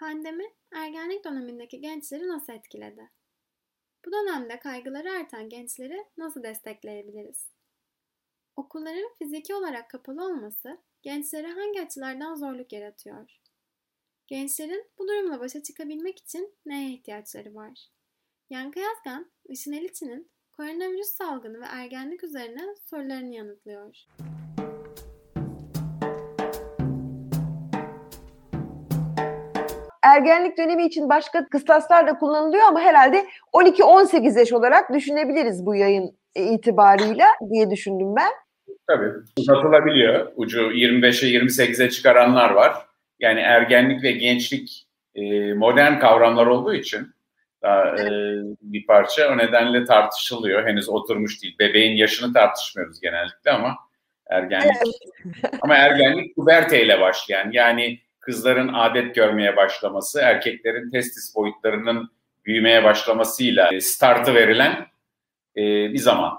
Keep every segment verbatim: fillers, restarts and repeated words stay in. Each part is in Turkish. Pandemi, ergenlik dönemindeki gençleri nasıl etkiledi? Bu dönemde kaygıları artan gençleri nasıl destekleyebiliriz? Okulların fiziki olarak kapalı olması gençlere hangi açılardan zorluk yaratıyor? Gençlerin bu durumla başa çıkabilmek için neye ihtiyaçları var? Yankı Yazgan, Işın Eliçi'nin koronavirüs salgını ve ergenlik üzerine sorularını yanıtlıyor. Ergenlik dönemi için başka kıstaslar da kullanılıyor ama herhalde on iki on sekiz yaş olarak düşünebiliriz bu yayın itibarıyla diye düşündüm ben. Tabii uzatılabiliyor. Ucu yirmi beşe yirmi sekize çıkaranlar var. Yani ergenlik ve gençlik modern kavramlar olduğu için daha bir parça o nedenle tartışılıyor. Henüz oturmuş değil. Bebeğin yaşını tartışmıyoruz genellikle ama ergenlik. Evet. Ama ergenlik puberteyle başlayan yani kızların adet görmeye başlaması, erkeklerin testis boyutlarının büyümeye başlamasıyla startı verilen bir zaman.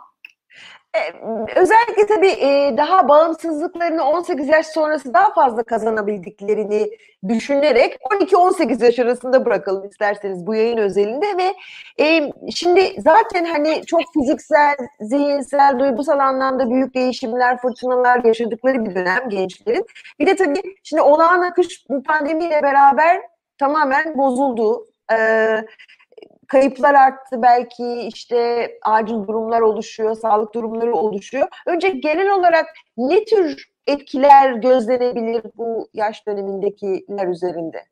Özellikle tabii daha bağımsızlıklarını on sekiz yaş sonrası daha fazla kazanabildiklerini düşünerek on iki on sekiz yaş arasında bırakalım isterseniz bu yayın özelinde ve şimdi zaten hani çok fiziksel, zihinsel, duygusal anlamda büyük değişimler, fırtınalar yaşadıkları bir dönem gençlerin. Bir de tabii şimdi olağan akış bu pandemiyle beraber tamamen bozuldu. Ee, Kayıplar arttı belki, işte acil durumlar oluşuyor, sağlık durumları oluşuyor. Önce genel olarak ne tür etkiler gözlenebilir bu yaş dönemindekiler üzerinde?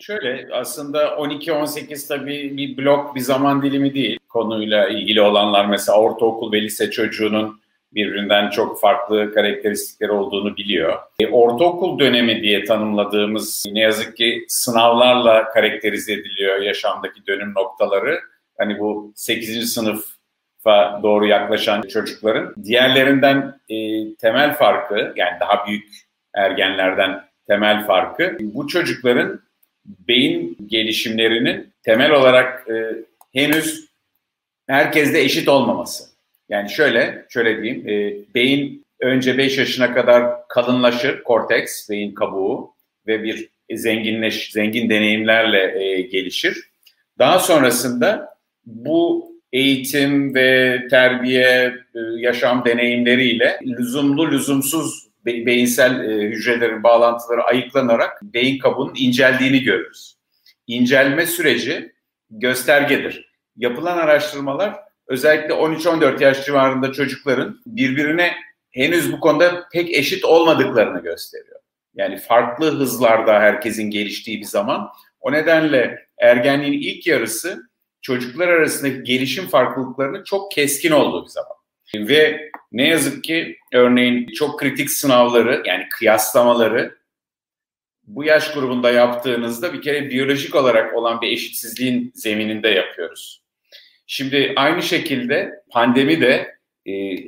Şöyle aslında on iki on sekiz tabii bir blok bir zaman dilimi değil. Konuyla ilgili olanlar mesela ortaokul ve lise çocuğunun birbirinden çok farklı karakteristikleri olduğunu biliyor. E, ortaokul dönemi diye tanımladığımız ne yazık ki sınavlarla karakterize ediliyor yaşamdaki dönüm noktaları. Hani bu sekizinci sınıfa doğru yaklaşan çocukların diğerlerinden e, temel farkı yani daha büyük ergenlerden temel farkı bu çocukların beyin gelişimlerinin temel olarak e, henüz herkeste eşit olmaması. Yani şöyle, şöyle diyeyim, e, beyin önce beş yaşına kadar kalınlaşır, korteks, beyin kabuğu ve bir zenginleş, zengin deneyimlerle e, gelişir. Daha sonrasında bu eğitim ve terbiye, e, yaşam deneyimleriyle lüzumlu, lüzumsuz be, beyinsel e, hücrelerin bağlantıları ayıklanarak beyin kabuğunun inceldiğini görürüz. İncelme süreci göstergedir. Yapılan araştırmalar, özellikle on üç on dört yaş civarında çocukların birbirine henüz bu konuda pek eşit olmadıklarını gösteriyor. Yani farklı hızlarda herkesin geliştiği bir zaman. O nedenle ergenliğin ilk yarısı çocuklar arasındaki gelişim farklılıklarının çok keskin olduğu bir zaman. Ve ne yazık ki örneğin çok kritik sınavları yani kıyaslamaları bu yaş grubunda yaptığınızda bir kere biyolojik olarak olan bir eşitsizliğin zemininde yapıyoruz. Şimdi aynı şekilde pandemi de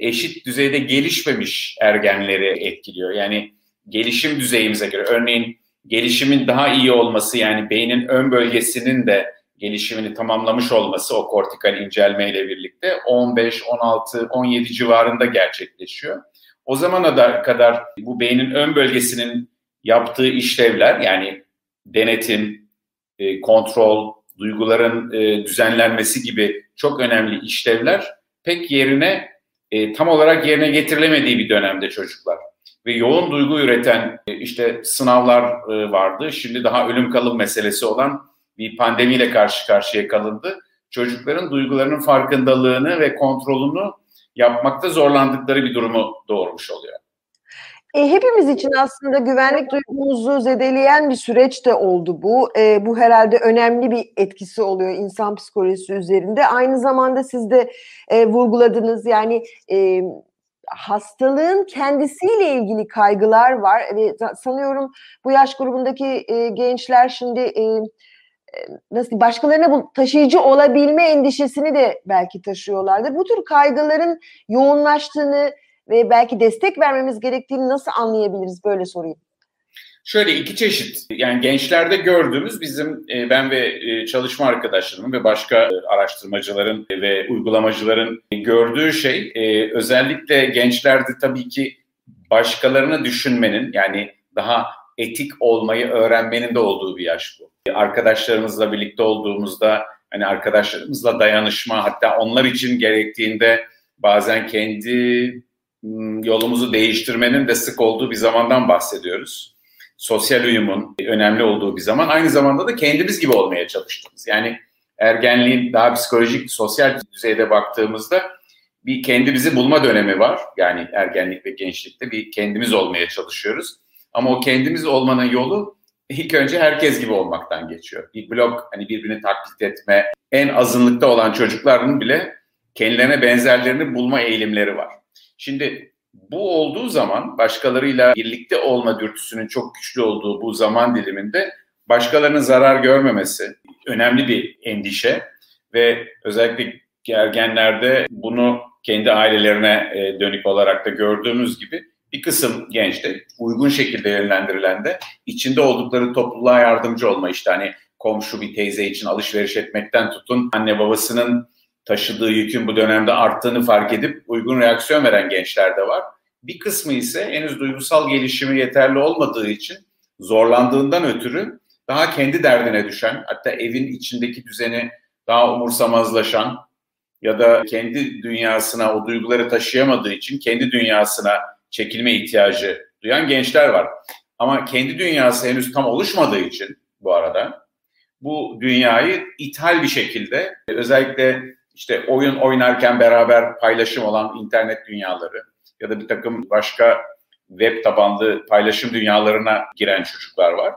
eşit düzeyde gelişmemiş ergenleri etkiliyor. Yani gelişim düzeyimize göre örneğin gelişimin daha iyi olması yani beynin ön bölgesinin de gelişimini tamamlamış olması o kortikal incelmeyle birlikte on beş on altı on yedi civarında gerçekleşiyor. O zamana kadar bu beynin ön bölgesinin yaptığı işlevler yani denetim, kontrol, duyguların e, düzenlenmesi gibi çok önemli işlevler pek yerine e, tam olarak yerine getirilemediği bir dönemde çocuklar. Ve yoğun duygu üreten e, işte sınavlar e, vardı. Şimdi daha ölüm kalım meselesi olan bir pandemiyle karşı karşıya kalındı. Çocukların duygularının farkındalığını ve kontrolünü yapmakta zorlandıkları bir durumu doğurmuş oluyor. E, hepimiz için aslında güvenlik duygumuzu zedeleyen bir süreç de oldu bu. E, bu herhalde önemli bir etkisi oluyor insan psikolojisi üzerinde. Aynı zamanda siz de e, vurguladınız yani e, hastalığın kendisiyle ilgili kaygılar var. E, sanıyorum bu yaş grubundaki e, gençler şimdi e, nasıl başkalarına taşıyıcı olabilme endişesini de belki taşıyorlardır. Bu tür kaygıların yoğunlaştığını ve belki destek vermemiz gerektiğini nasıl anlayabiliriz böyle sorayım. Şöyle iki çeşit yani gençlerde gördüğümüz bizim ben ve çalışma arkadaşlarımın ve başka araştırmacıların ve uygulamacıların gördüğü şey özellikle gençlerde tabii ki başkalarını düşünmenin yani daha etik olmayı öğrenmenin de olduğu bir yaş bu. Arkadaşlarımızla birlikte olduğumuzda hani arkadaşlarımızla dayanışma, hatta onlar için gerektiğinde bazen kendi yolumuzu değiştirmenin de sık olduğu bir zamandan bahsediyoruz. Sosyal uyumun önemli olduğu bir zaman, aynı zamanda da kendimiz gibi olmaya çalıştığımız. Yani ergenliğin daha psikolojik, sosyal düzeyde baktığımızda bir kendimizi bulma dönemi var. Yani ergenlik ve gençlikte bir kendimiz olmaya çalışıyoruz. Ama o kendimiz olmanın yolu ilk önce herkes gibi olmaktan geçiyor. Bir blok, hani birbirini taklit etme, en azınlıkta olan çocukların bile kendilerine benzerlerini bulma eğilimleri var. Şimdi bu olduğu zaman, başkalarıyla birlikte olma dürtüsünün çok güçlü olduğu bu zaman diliminde başkalarının zarar görmemesi önemli bir endişe ve özellikle ergenlerde bunu kendi ailelerine dönük olarak da gördüğümüz gibi bir kısım genç de uygun şekilde yönlendirilen de içinde oldukları topluluğa yardımcı olma, işte hani komşu bir teyze için alışveriş etmekten tutun, anne babasının taşıdığı yükün bu dönemde arttığını fark edip uygun reaksiyon veren gençler de var. Bir kısmı ise henüz duygusal gelişimi yeterli olmadığı için zorlandığından ötürü daha kendi derdine düşen, hatta evin içindeki düzeni daha umursamazlaşan ya da kendi dünyasına o duyguları taşıyamadığı için kendi dünyasına çekilme ihtiyacı duyan gençler var. Ama kendi dünyası henüz tam oluşmadığı için bu arada bu dünyayı ithal bir şekilde, özellikle işte oyun oynarken beraber paylaşım olan internet dünyaları ya da bir takım başka web tabanlı paylaşım dünyalarına giren çocuklar var.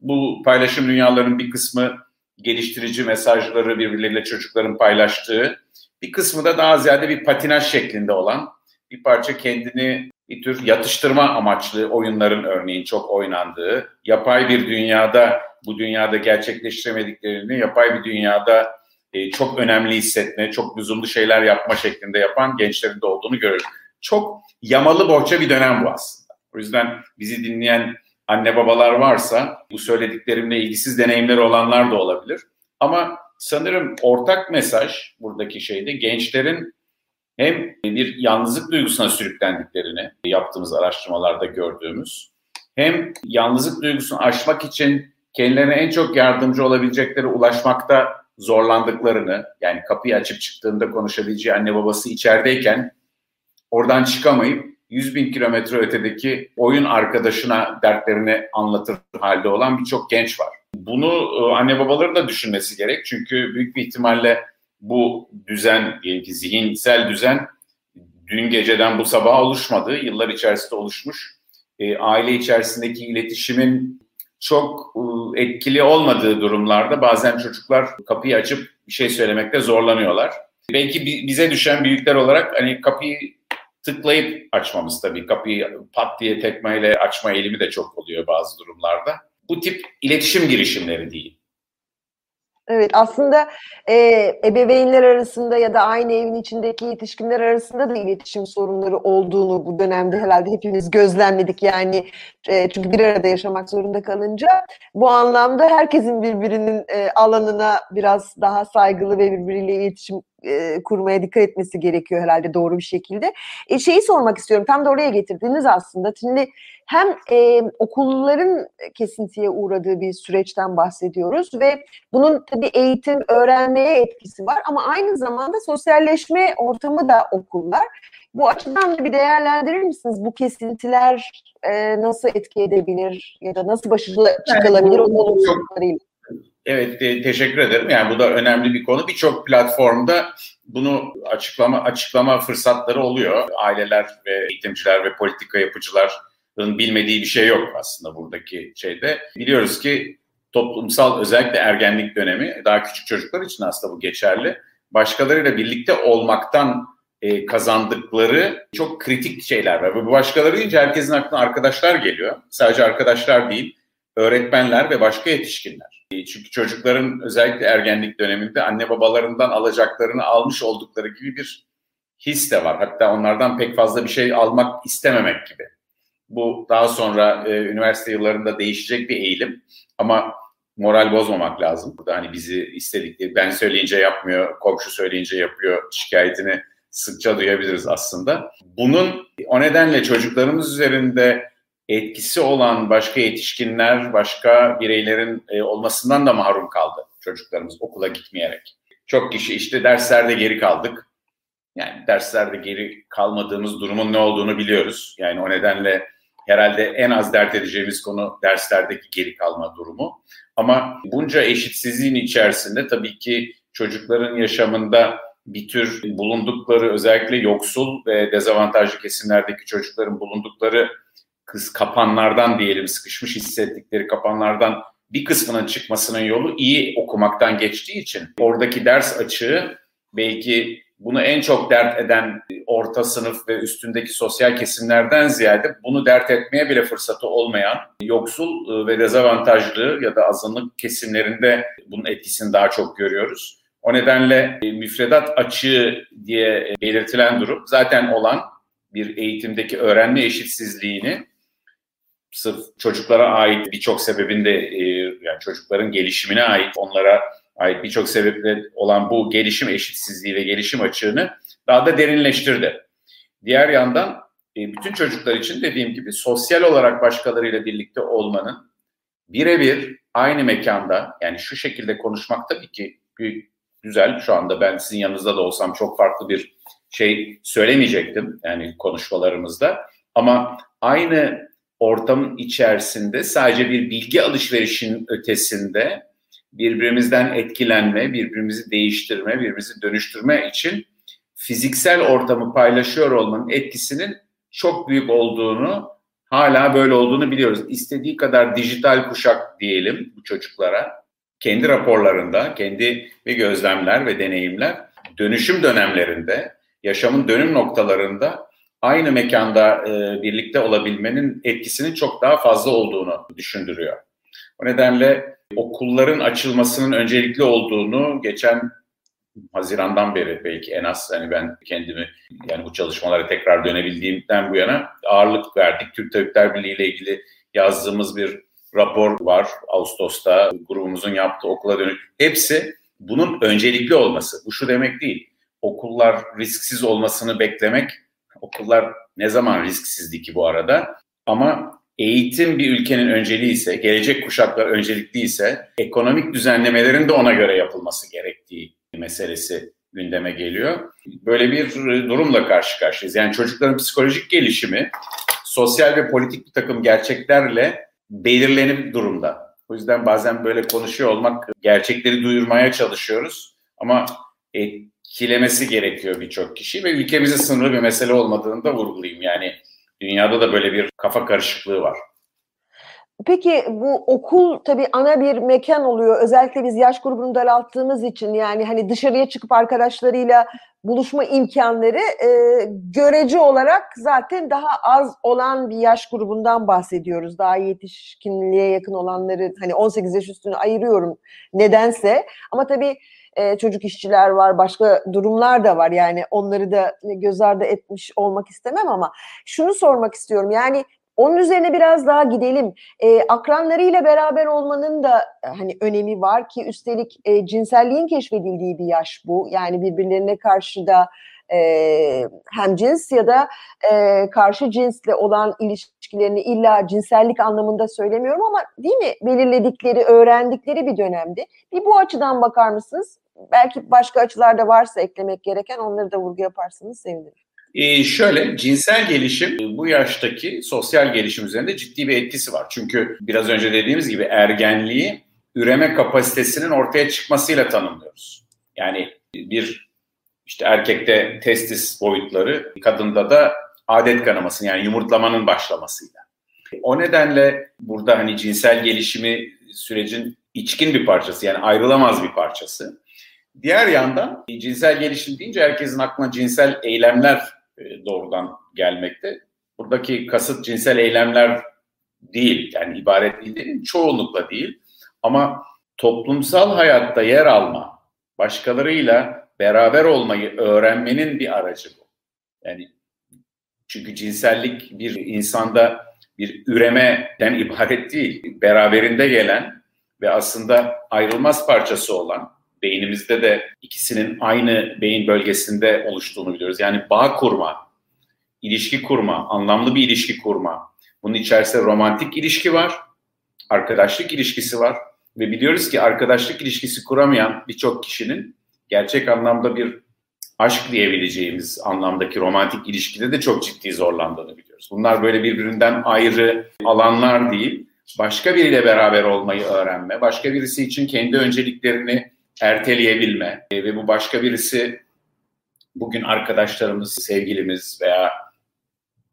Bu paylaşım dünyalarının bir kısmı geliştirici mesajları birbirleriyle çocukların paylaştığı, bir kısmı da daha ziyade bir patinaj şeklinde olan, bir parça kendini bir tür yatıştırma amaçlı oyunların örneğin çok oynandığı, yapay bir dünyada bu dünyada gerçekleştiremediklerini yapay bir dünyada e, çok önemli hissetme, çok lüzumlu şeyler yapma şeklinde yapan gençlerin de olduğunu görüyoruz. Çok yamalı bohça bir dönem bu aslında. O yüzden bizi dinleyen anne babalar varsa, bu söylediklerimle ilgisiz deneyimleri olanlar da olabilir. Ama sanırım ortak mesaj buradaki şeyde, gençlerin hem bir yalnızlık duygusuna sürüklendiklerini yaptığımız araştırmalarda gördüğümüz, hem yalnızlık duygusunu aşmak için kendilerine en çok yardımcı olabilecekleri ulaşmakta zorlandıklarını, yani kapıyı açıp çıktığında konuşabileceği anne babası içerideyken oradan çıkamayıp yüz bin kilometre ötedeki oyun arkadaşına dertlerini anlatır halde olan birçok genç var. Bunu anne babaların da düşünmesi gerek. Çünkü büyük bir ihtimalle bu düzen, zihinsel düzen dün geceden bu sabaha oluşmadı. Yıllar içerisinde oluşmuş. Aile içerisindeki iletişimin çok etkili olmadığı durumlarda bazen çocuklar kapıyı açıp bir şey söylemekte zorlanıyorlar. Belki bize düşen büyükler olarak hani kapıyı tıklayıp açmamız, tabii kapıyı pat diye tekmeyle açma eğilimi de çok oluyor bazı durumlarda. Bu tip iletişim girişimleri değil. Evet, aslında e, ebeveynler arasında ya da aynı evin içindeki yetişkinler arasında da iletişim sorunları olduğunu bu dönemde herhalde hepimiz gözlemledik. Yani e, çünkü bir arada yaşamak zorunda kalınca bu anlamda herkesin birbirinin e, alanına biraz daha saygılı ve birbiriyle iletişim e, kurmaya dikkat etmesi gerekiyor herhalde doğru bir şekilde. E, şeyi sormak istiyorum, tam da oraya getirdiniz aslında. Şimdi hem e, okulların kesintiye uğradığı bir süreçten bahsediyoruz ve bunun tabii eğitim, öğrenmeye etkisi var ama aynı zamanda sosyalleşme ortamı da okullar. Bu açıdan da bir değerlendirir misiniz? Bu kesintiler e, nasıl etki edebilir ya da nasıl başarılı çıkılabilir? Yani bu, o, çok, evet, te- teşekkür ederim. Yani bu da önemli bir konu. Birçok platformda bunu açıklama açıklama fırsatları oluyor. Aileler ve eğitimciler ve politika yapıcılar bilmediği bir şey yok aslında buradaki şeyde. Biliyoruz ki toplumsal, özellikle ergenlik dönemi, daha küçük çocuklar için aslında bu geçerli. Başkalarıyla birlikte olmaktan e, kazandıkları çok kritik şeyler var. Ve bu başkaları deyince herkesin aklına arkadaşlar geliyor. Sadece arkadaşlar değil, öğretmenler ve başka yetişkinler. E, çünkü çocukların özellikle ergenlik döneminde anne babalarından alacaklarını almış oldukları gibi bir his de var. Hatta onlardan pek fazla bir şey almak istememek gibi. Bu daha sonra e, üniversite yıllarında değişecek bir eğilim ama moral bozmamak lazım. Burada hani bizi istedikleri, ben söyleyince yapmıyor, komşu söyleyince yapıyor şikayetini sıkça duyabiliriz aslında. Bunun o nedenle çocuklarımız üzerinde etkisi olan başka yetişkinler, başka bireylerin e, olmasından da mahrum kaldı çocuklarımız okula gitmeyerek. Çok kişi işte derslerde geri kaldık. Yani derslerde geri kalmadığımız durumun ne olduğunu biliyoruz. Yani o nedenle herhalde en az dert edeceğimiz konu derslerdeki geri kalma durumu. Ama bunca eşitsizliğin içerisinde tabii ki çocukların yaşamında bir tür bulundukları, özellikle yoksul ve dezavantajlı kesimlerdeki çocukların bulundukları kız kapanlardan diyelim, sıkışmış hissettikleri kapanlardan bir kısmının çıkmasının yolu iyi okumaktan geçtiği için oradaki ders açığı belki bunu en çok dert eden orta sınıf ve üstündeki sosyal kesimlerden ziyade bunu dert etmeye bile fırsatı olmayan yoksul ve dezavantajlı ya da azınlık kesimlerinde bunun etkisini daha çok görüyoruz. O nedenle müfredat açığı diye belirtilen durum zaten olan bir eğitimdeki öğrenme eşitsizliğini sırf çocuklara ait birçok sebebinde, yani çocukların gelişimine ait, onlara ait birçok sebeple olan bu gelişim eşitsizliği ve gelişim açığını daha da derinleştirdi. Diğer yandan bütün çocuklar için dediğim gibi sosyal olarak başkalarıyla birlikte olmanın birebir aynı mekanda, yani şu şekilde konuşmak tabii ki güzel. Şu anda ben sizin yanınızda da olsam çok farklı bir şey söylemeyecektim yani konuşmalarımızda. Ama aynı ortamın içerisinde sadece bir bilgi alışverişinin ötesinde birbirimizden etkilenme, birbirimizi değiştirme, birbirimizi dönüştürme için fiziksel ortamı paylaşıyor olmanın etkisinin çok büyük olduğunu, hala böyle olduğunu biliyoruz. İstediği kadar dijital kuşak diyelim bu çocuklara. Kendi raporlarında, kendi gözlemler ve deneyimler dönüşüm dönemlerinde, yaşamın dönüm noktalarında aynı mekanda birlikte olabilmenin etkisinin çok daha fazla olduğunu düşündürüyor. O nedenle okulların açılmasının öncelikli olduğunu geçen Haziran'dan beri belki en az, yani ben kendimi yani bu çalışmalara tekrar dönebildiğimden bu yana ağırlık verdik. Türk Tabipler Birliği ile ilgili yazdığımız bir rapor var. Ağustos'ta grubumuzun yaptığı okula dönük. Hepsi bunun öncelikli olması. Bu şu demek değil. Okullar risksiz olmasını beklemek. Okullar ne zaman risksizdi ki bu arada? Ama eğitim bir ülkenin önceliği ise, gelecek kuşaklar öncelikli ise, ekonomik düzenlemelerin de ona göre yapılması gerektiği meselesi gündeme geliyor. Böyle bir durumla karşı karşıyayız. Yani çocukların psikolojik gelişimi sosyal ve politik bir takım gerçeklerle belirlenip durumda. O yüzden bazen böyle konuşuyor olmak, gerçekleri duyurmaya çalışıyoruz ama etkilemesi gerekiyor birçok kişi ve ülkemizin sınırlı bir mesele olmadığını da vurgulayayım. Yani dünyada da böyle bir kafa karışıklığı var. Peki bu okul tabii ana bir mekan oluyor. Özellikle biz yaş grubunu daralttığımız için, yani hani dışarıya çıkıp arkadaşlarıyla buluşma imkanları e, görece olarak zaten daha az olan bir yaş grubundan bahsediyoruz. Daha yetişkinliğe yakın olanları, hani on sekiz yaş üstünü ayırıyorum nedense. Ama tabii e, çocuk işçiler var, başka durumlar da var. Yani onları da göz ardı etmiş olmak istemem ama şunu sormak istiyorum. Yani onun üzerine biraz daha gidelim. E, akranlarıyla beraber olmanın da hani önemi var ki üstelik e, cinselliğin keşfedildiği bir yaş bu. Yani birbirlerine karşı da e, hem cins ya da e, karşı cinsle olan ilişkilerini illa cinsellik anlamında söylemiyorum ama değil mi? Belirledikleri, öğrendikleri bir dönemdi. Bir bu açıdan bakar mısınız? Belki başka açılarda varsa eklemek gereken, onları da vurgu yaparsanız sevinirim. Ee, şöyle, cinsel gelişim bu yaştaki sosyal gelişim üzerinde ciddi bir etkisi var. Çünkü biraz önce dediğimiz gibi ergenliği üreme kapasitesinin ortaya çıkmasıyla tanımlıyoruz. Yani bir işte erkekte testis boyutları, kadında da adet kanaması, yani yumurtlamanın başlamasıyla. O nedenle burada hani cinsel gelişimi sürecin içkin bir parçası, yani ayrılamaz bir parçası. Diğer yandan cinsel gelişim deyince herkesin aklına cinsel eylemler doğrudan gelmekte. Buradaki kasıt cinsel eylemler değil, yani ibaret değil, çoğunlukla değil. Ama toplumsal hayatta yer alma, başkalarıyla beraber olmayı öğrenmenin bir aracı bu. Yani çünkü cinsellik bir insanda bir üremeden ibaret değil, beraberinde gelen ve aslında ayrılmaz parçası olan, beynimizde de ikisinin aynı beyin bölgesinde oluştuğunu biliyoruz. Yani bağ kurma, ilişki kurma, anlamlı bir ilişki kurma, Bunun içerisinde romantik ilişki var, arkadaşlık ilişkisi var ve biliyoruz ki arkadaşlık ilişkisi kuramayan birçok kişinin gerçek anlamda bir aşk diyebileceğimiz anlamdaki romantik ilişkide de çok ciddi zorlandığını biliyoruz. Bunlar böyle birbirinden ayrı alanlar değil, başka biriyle beraber olmayı öğrenme, başka birisi için kendi önceliklerini erteleyebilme ve bu başka birisi bugün arkadaşlarımız, sevgilimiz veya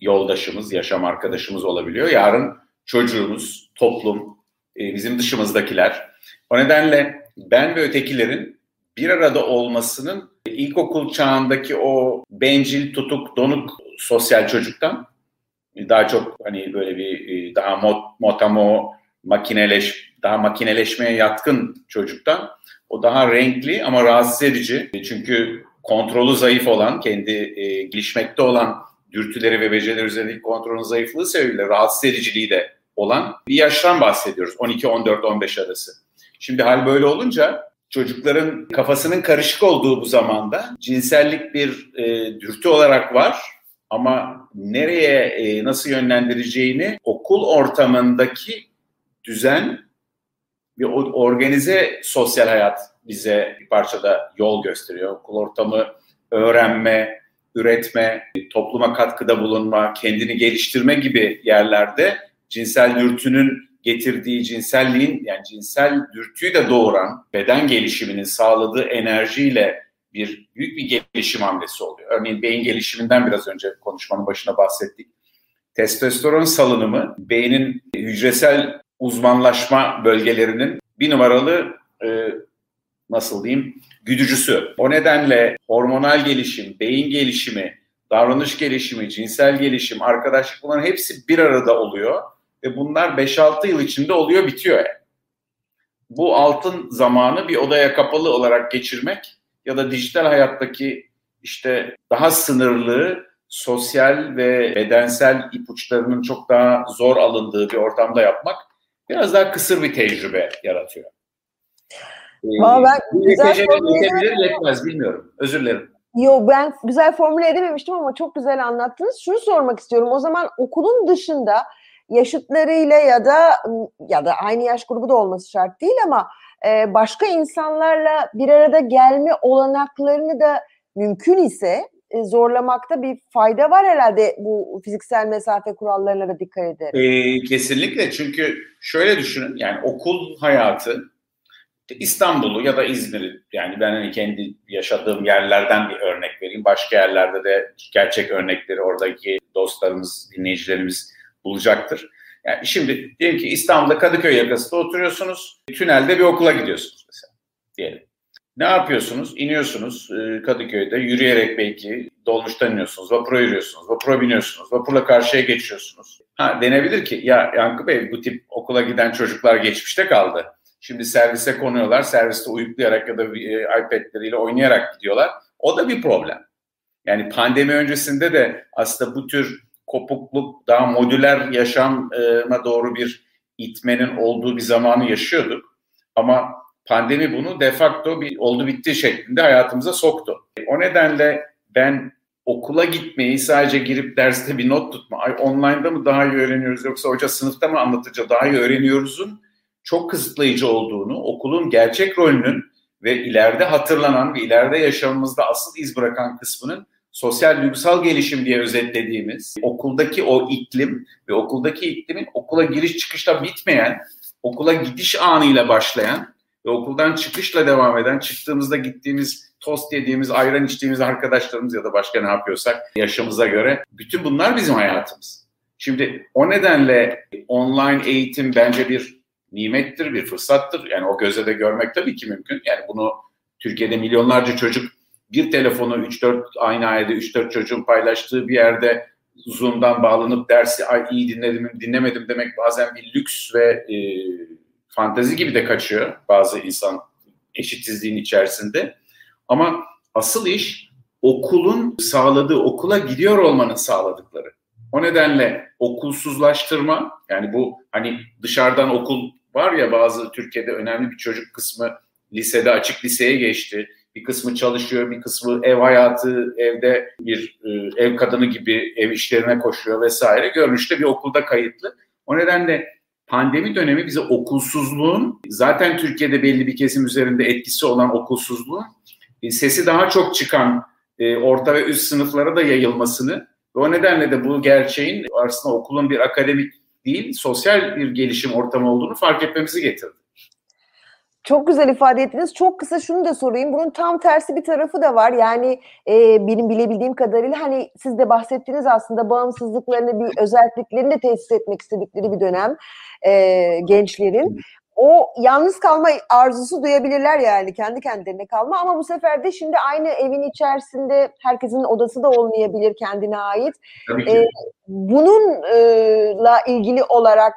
yoldaşımız, yaşam arkadaşımız olabiliyor. Yarın çocuğumuz, toplum, bizim dışımızdakiler. O nedenle ben ve ötekilerin bir arada olmasının ilkokul çağındaki o bencil, tutuk, donuk sosyal çocuktan daha çok hani böyle bir daha mot, motamo, makineleş, daha makineleşmeye yatkın çocuktan o daha renkli ama rahatsız edici. Çünkü kontrolü zayıf olan, kendi e, gelişmekte olan dürtüleri ve becerileri üzerindeki kontrolün zayıflığı sebebiyle rahatsız ediciliği de olan bir yaştan bahsediyoruz. on iki on dört on beş arası. Şimdi hal böyle olunca çocukların kafasının karışık olduğu bu zamanda cinsellik bir e, dürtü olarak var ama nereye e, nasıl yönlendireceğini okul ortamındaki düzen ve organize sosyal hayat bize bir parçada yol gösteriyor. Okul ortamı öğrenme, üretme, topluma katkıda bulunma, kendini geliştirme gibi yerlerde cinsel dürtünün getirdiği cinselliğin, yani cinsel dürtüyü de doğuran beden gelişiminin sağladığı enerjiyle bir büyük bir gelişim hamlesi oluyor. Örneğin beyin gelişiminden biraz önce konuşmanın başına bahsettik. Testosteron salınımı beynin hücresel uzmanlaşma bölgelerinin bir numaralı e, nasıl diyeyim güdücüsü. O nedenle hormonal gelişim, beyin gelişimi, davranış gelişimi, cinsel gelişim, arkadaşlık bunların hepsi bir arada oluyor. Ve bunlar beş altı yıl içinde oluyor bitiyor. Yani. Bu altın zamanı bir odaya kapalı olarak geçirmek ya da dijital hayattaki işte daha sınırlı sosyal ve bedensel ipuçlarının çok daha zor alındığı bir ortamda yapmak biraz daha kısır bir tecrübe yaratıyor. Ama ben ee, güzel formüle etmez bilmiyorum. Özür dilerim. Yo ben güzel formüle edememiştim ama çok güzel anlattınız. Şunu sormak istiyorum. O zaman okulun dışında yaşıtlarıyla ya da ya da aynı yaş grubu da olması şart değil ama e, başka insanlarla bir arada gelme olanaklarını da mümkün ise e, zorlamakta bir fayda var herhalde bu fiziksel mesafe kurallarına da dikkat ederek. E, kesinlikle çünkü şöyle düşünün yani okul hayatı İstanbul'u ya da İzmir'i yani ben hani kendi yaşadığım yerlerden bir örnek vereyim. Başka yerlerde de gerçek örnekleri oradaki dostlarımız, dinleyicilerimiz bulacaktır. Yani şimdi diyelim ki İstanbul'da Kadıköy yakasında oturuyorsunuz. Tünelde bir okula gidiyorsunuz mesela diyelim. Ne yapıyorsunuz? İniyorsunuz Kadıköy'de yürüyerek belki dolmuştan iniyorsunuz, vapura yürüyorsunuz, vapura biniyorsunuz, vapurla karşıya geçiyorsunuz. Ha denebilir ki ya Yankı Bey bu tip okula giden çocuklar geçmişte kaldı. Şimdi servise konuyorlar, serviste uyuklayarak ya da iPad'leriyle oynayarak gidiyorlar. O da bir problem. Yani pandemi öncesinde de aslında bu tür kopukluk, daha modüler yaşama doğru bir itmenin olduğu bir zamanı yaşıyorduk. Ama pandemi bunu de facto bir oldu bitti şeklinde hayatımıza soktu. O nedenle ben okula gitmeyi sadece girip derste bir not tutma, ay online'da mı daha iyi öğreniyoruz yoksa hoca sınıfta mı anlatacak daha iyi öğreniyoruz'un çok kısıtlayıcı olduğunu, okulun gerçek rolünün ve ileride hatırlanan ve ileride yaşamımızda asıl iz bırakan kısmının sosyal duygusal gelişim diye özetlediğimiz okuldaki o iklim ve okuldaki iklimin okula giriş çıkışla bitmeyen, okula gidiş anıyla başlayan ve okuldan çıkışla devam eden, çıktığımızda gittiğimiz, tost yediğimiz, ayran içtiğimiz arkadaşlarımız ya da başka ne yapıyorsak yaşımıza göre bütün bunlar bizim hayatımız. Şimdi o nedenle online eğitim bence bir nimettir, bir fırsattır. Yani o gözle de görmek tabii ki mümkün. Yani bunu Türkiye'de milyonlarca çocuk bir telefonu üç dört aynı ailede üç dört çocuğun paylaştığı bir yerde Zoom'dan bağlanıp dersi iyi dinledim, dinlemedim demek bazen bir lüks ve e, fantezi gibi de kaçıyor bazı insan eşitsizliğin içerisinde. Ama asıl iş okulun sağladığı, okula gidiyor olmanın sağladıkları. O nedenle okulsuzlaştırma, yani bu hani dışarıdan okul var ya bazı Türkiye'de önemli bir çocuk kısmı lisede açık liseye geçti. Bir kısmı çalışıyor, bir kısmı ev hayatı, evde bir e, ev kadını gibi ev işlerine koşuyor vesaire. Görünüşte bir okulda kayıtlı. O nedenle pandemi dönemi bize okulsuzluğun, zaten Türkiye'de belli bir kesim üzerinde etkisi olan okulsuzluğun e, sesi daha çok çıkan e, orta ve üst sınıflara da yayılmasını ve o nedenle de bu gerçeğin aslında okulun bir akademik değil, sosyal bir gelişim ortamı olduğunu fark etmemizi getirdi. Çok güzel ifade ettiniz. Çok kısa şunu da sorayım. Bunun tam tersi bir tarafı da var. Yani e, benim bilebildiğim kadarıyla hani siz de bahsettiniz aslında bağımsızlıklarını, bir özelliklerini de tesis etmek istedikleri bir dönem e, gençlerin. O yalnız kalma arzusu duyabilirler yani, kendi kendilerine kalma, ama bu sefer de şimdi aynı evin içerisinde herkesin odası da olmayabilir kendine ait. E, bununla ilgili olarak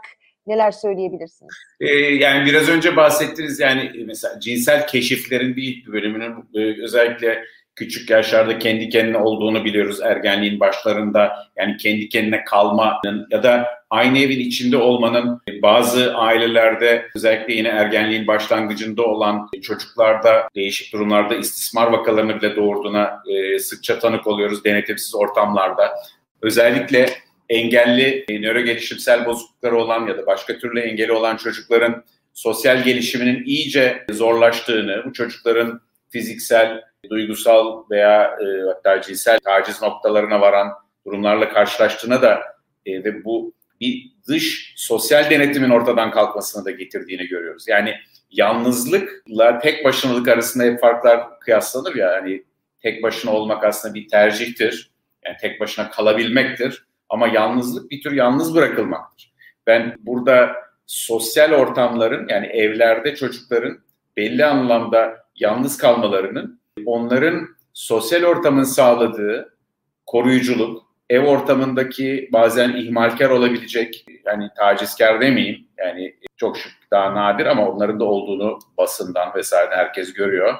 neler söyleyebilirsiniz? Ee, yani biraz önce bahsettiniz, yani mesela cinsel keşiflerin bir bölümünün özellikle küçük yaşlarda kendi kendine olduğunu biliyoruz, ergenliğin başlarında yani kendi kendine kalmanın ya da aynı evin içinde olmanın bazı ailelerde özellikle yine ergenliğin başlangıcında olan çocuklarda değişik durumlarda istismar vakalarını bile doğurduğuna e, sıkça tanık oluyoruz denetimsiz ortamlarda. Özellikle engelli, nöro gelişimsel bozuklukları olan ya da başka türlü engeli olan çocukların sosyal gelişiminin iyice zorlaştığını, bu çocukların fiziksel, duygusal veya e, hatta cinsel taciz noktalarına varan durumlarla karşılaştığına da e, ve bu bir dış sosyal denetimin ortadan kalkmasına da getirdiğini görüyoruz. Yani yalnızlıkla tek başınalık arasında hep farklar kıyaslanır ya, hani tek başına olmak aslında bir tercihtir, yani tek başına kalabilmektir. Ama yalnızlık bir tür yalnız bırakılmaktır. Ben burada sosyal ortamların, yani evlerde çocukların belli anlamda yalnız kalmalarının, onların sosyal ortamın sağladığı koruyuculuk, ev ortamındaki bazen ihmalkar olabilecek, yani tacizkar demeyeyim, yani çok şık, daha nadir ama onların da olduğunu basından vesaire herkes görüyor.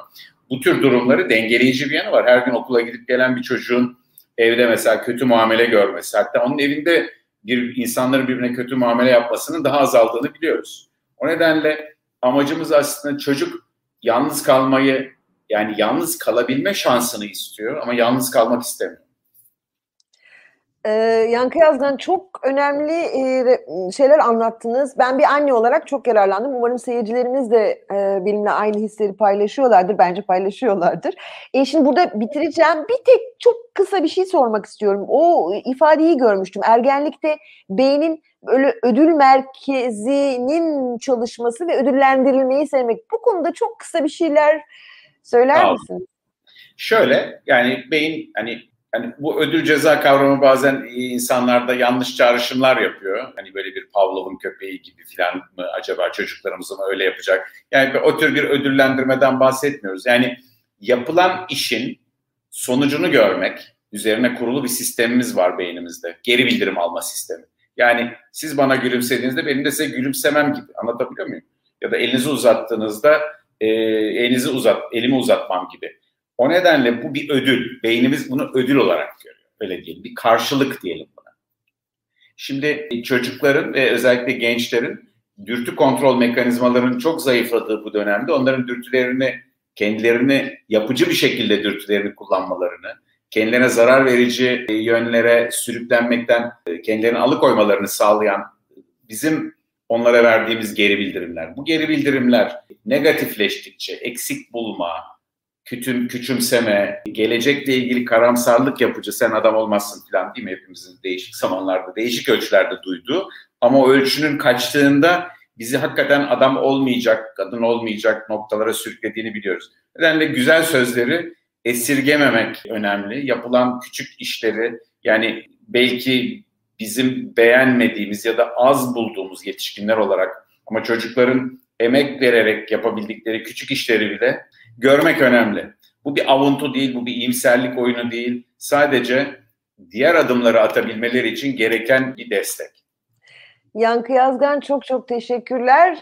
Bu tür durumları dengeleyici bir yanı var. Her gün okula gidip gelen bir çocuğun evde mesela kötü muamele görmesi, hatta onun evinde bir insanların birbirine kötü muamele yapmasının daha azaldığını biliyoruz. O nedenle amacımız aslında çocuk yalnız kalmayı, yani yalnız kalabilme şansını istiyor ama yalnız kalmak istemiyor. Ee, Yankı Yazgan, çok önemli e, şeyler anlattınız. Ben bir anne olarak çok yararlandım. Umarım seyircilerimiz de e, benimle aynı hisleri paylaşıyorlardır. Bence paylaşıyorlardır. E, şimdi burada bitireceğim. Bir tek çok kısa bir şey sormak istiyorum. O ifadeyi görmüştüm. Ergenlikte beynin böyle ödül merkezinin çalışması ve ödüllendirilmeyi sevmek. Bu konuda çok kısa bir şeyler söyler tamam. misiniz? Şöyle, yani beyin hani Yani bu ödül ceza kavramı bazen insanlarda yanlış çağrışımlar yapıyor. Hani böyle bir Pavlov'un köpeği gibi falan mı acaba, çocuklarımızı mı öyle yapacak? Yani o tür bir ödüllendirmeden bahsetmiyoruz. Yani yapılan işin sonucunu görmek, üzerine kurulu bir sistemimiz var beynimizde. Geri bildirim alma sistemi. Yani siz bana gülümsediğinizde benim de size gülümsemem gibi, anlatabiliyor muyum? Ya da elinizi uzattığınızda e, elinizi uzat, elimi uzatmam gibi. O nedenle bu bir ödül. Beynimiz bunu ödül olarak görüyor. Öyle diyelim. Bir karşılık diyelim buna. Şimdi çocukların ve özellikle gençlerin dürtü kontrol mekanizmalarının çok zayıfladığı bu dönemde onların dürtülerini, kendilerini yapıcı bir şekilde dürtülerini kullanmalarını, kendilerine zarar verici yönlere sürüklenmekten kendilerini alıkoymalarını sağlayan bizim onlara verdiğimiz geri bildirimler. Bu geri bildirimler negatifleştikçe, eksik bulma, Kütüm, küçümseme, gelecekle ilgili karamsarlık yapıcı, sen adam olmazsın falan, değil mi? Hepimizin değişik zamanlarda, değişik ölçülerde duyduğu. Ama o ölçünün kaçtığında bizi hakikaten adam olmayacak, kadın olmayacak noktalara sürüklediğini biliyoruz. Nedenle güzel sözleri esirgememek önemli. Yapılan küçük işleri, yani belki bizim beğenmediğimiz ya da az bulduğumuz yetişkinler olarak ama çocukların emek vererek yapabildikleri küçük işleri bile görmek önemli. Bu bir avuntu değil, bu bir iyimserlik oyunu değil. Sadece diğer adımları atabilmeleri için gereken bir destek. Yankı Yazgan, çok çok teşekkürler.